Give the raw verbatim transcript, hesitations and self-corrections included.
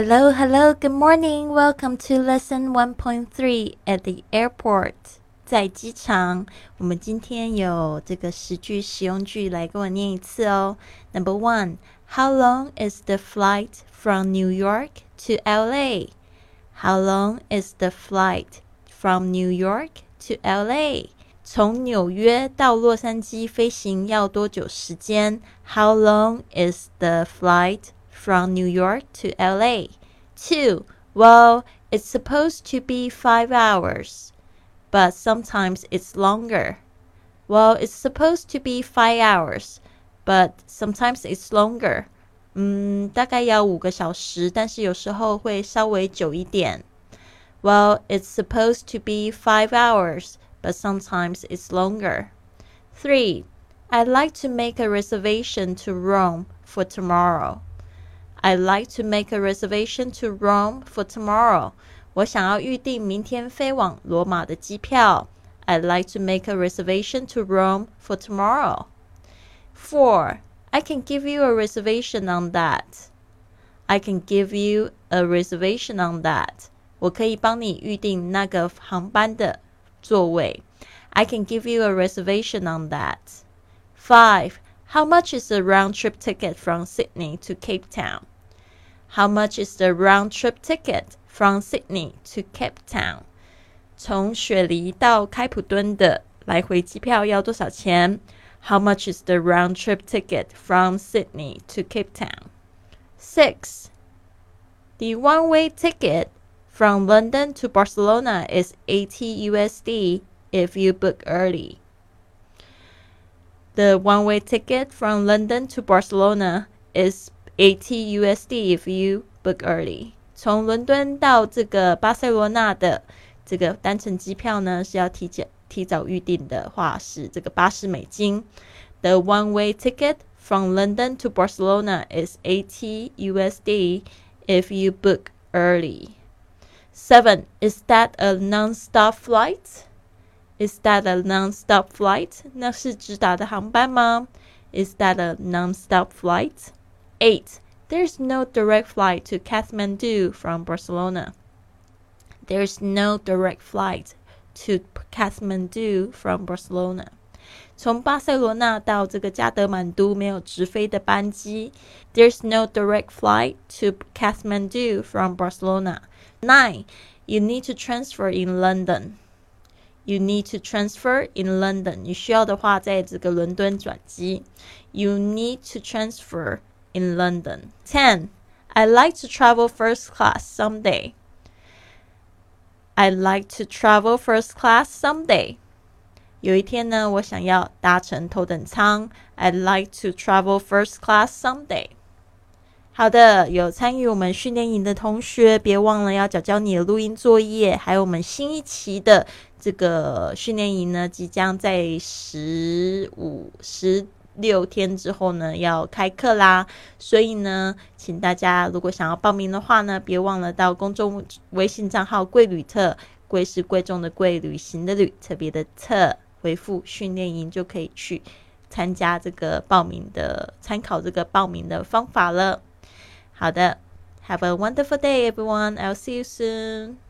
Hello, hello, good morning. Welcome to lesson one point three at the airport. 在机场，我们今天有这个十句实用句，来跟我念一次哦。Number one, how long is the flight from New York to L A? How long is the flight from New York to L A? 从纽约到洛杉矶飞行要多久时间 ？How long is the flight from New York to L A? Two, well, it's supposed to be five hours, but sometimes it's longer. Well, it's supposed to be five hours, but sometimes it's longer. 嗯，大概要五个小时，但是有时候会稍微久一点。Well, it's supposed to be five hours.But sometimes it's longer. Three, I'd like to make a reservation to Rome for tomorrow. I'd like to make a reservation to Rome for tomorrow. 我想要预订明天飞往罗马的机票。I'd like to make a reservation to Rome for tomorrow. Four, I can give you a reservation on that. I can give you a reservation on that. 我可以帮你预订那个航班的座位。I can give you a reservation on that. Five. How much is the round trip ticket from Sydney to Cape Town? How much is the round trip ticket from Sydney to Cape Town? 从雪梨到开普敦的来回机票要多少钱？ How much is the round trip ticket from Sydney to Cape Town? Six. The one-way ticket.From London to Barcelona is eighty U S D if you book early. The one-way ticket from London to Barcelona is eighty U S D if you book early. 从伦敦到这个巴塞罗那的这个单程机票呢，是要提提早预定的话是这个八十美金。The one-way ticket from London to Barcelona is eighty U S D if you book early.Seven, is that a non-stop flight? Is that a non-stop flight? 那是直达的航班吗？ Is that a non-stop flight? Eight, there's no direct flight to Kathmandu from Barcelona. There's no direct flight to Kathmandu from Barcelona. 从巴塞罗那到这个加德满都没有直飞的班机。There's no direct flight to Kathmandu from Barcelona.Nine, you need to transfer in London. You need to transfer in London. 你需要的话，在这个伦敦转机。You need to transfer in London. Ten, I'd like to travel first class someday. I'd like to travel first class someday. 有一天呢，我想要搭乘头等舱。I'd like to travel first class someday.好的，有参与我们训练营的同学，别忘了要交交你的录音作业。还有我们新一期的这个训练营呢，即将在十五、十六天之后呢要开课啦。所以呢，请大家如果想要报名的话呢，别忘了到公众微信账号“贵旅特”，贵是贵重的贵，旅行的旅，特别的特，回复“训练营”就可以去参加这个报名的，参考这个报名的方法了。好的，Have a wonderful day, everyone. I'll see you soon.